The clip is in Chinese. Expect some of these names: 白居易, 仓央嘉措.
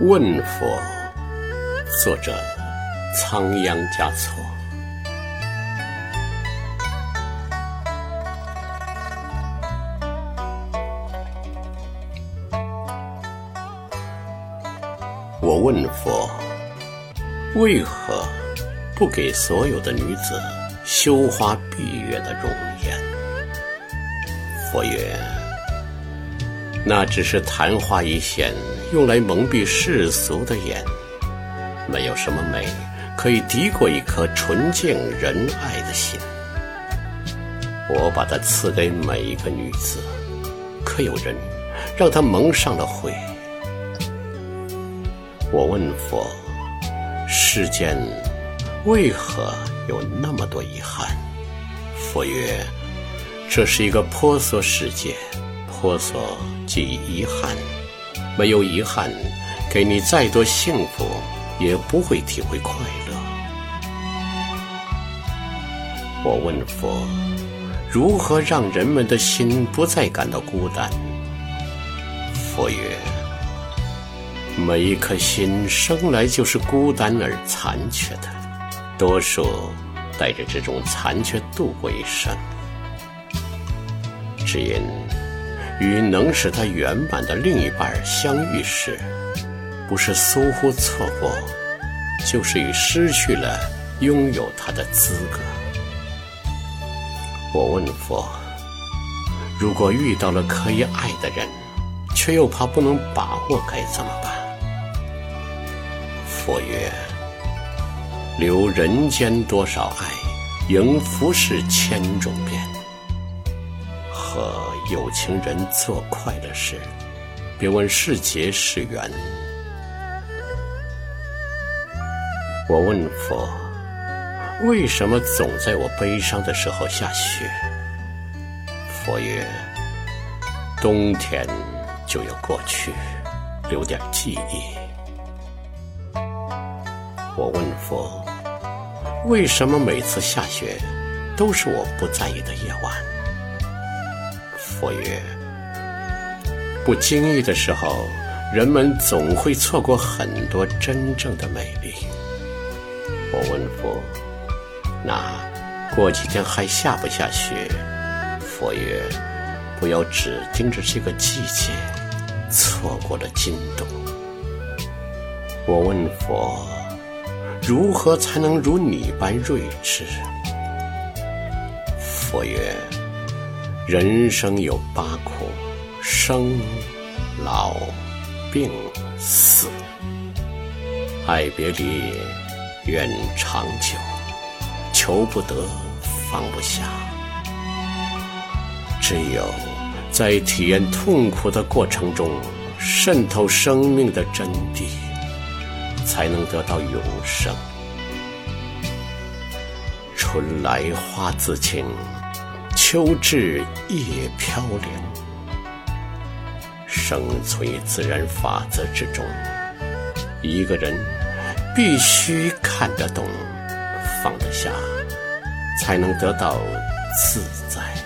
问佛，作者仓央嘉措。我问佛，为何不给所有的女子羞花闭月的容颜？佛曰，那只是昙花一现，用来蒙蔽世俗的眼，没有什么美可以敌过一颗纯净仁爱的心。我把它赐给每一个女子，可有人让她蒙上了慧。我问佛，世间为何有那么多遗憾？佛曰，这是一个婆娑世界，婆娑即遗憾，没有遗憾，给你再多幸福也不会体会快乐。我问佛，如何让人们的心不再感到孤单？佛曰，每一颗心生来就是孤单而残缺的，多数带着这种残缺度过一生，只因与能使他圆满的另一半相遇时，不是疏忽错过，就是已失去了拥有他的资格。我问佛，如果遇到了可以爱的人，却又怕不能把握，该怎么办？佛曰，留人间多少爱，迎浮世千种变。和有情人做快乐事，别问是劫是缘。我问佛，为什么总在我悲伤的时候下雪？佛曰，冬天就要过去，留点记忆。我问佛，为什么每次下雪都是我不在意的夜晚？佛曰，不经意的时候，人们总会错过很多真正的美丽。我问佛，那过几天还下不下雪？佛曰，不要只盯着这个季节，错过了今冬。我问佛，如何才能如你般睿智？佛曰，人生有八苦，生、老、病、死。爱别离，愿长久，求不得，放不下。只有在体验痛苦的过程中，渗透生命的真谛，才能得到永生。春来花自青，秋至叶飘零，生存于自然法则之中。一个人必须看得懂，放得下，才能得到自在。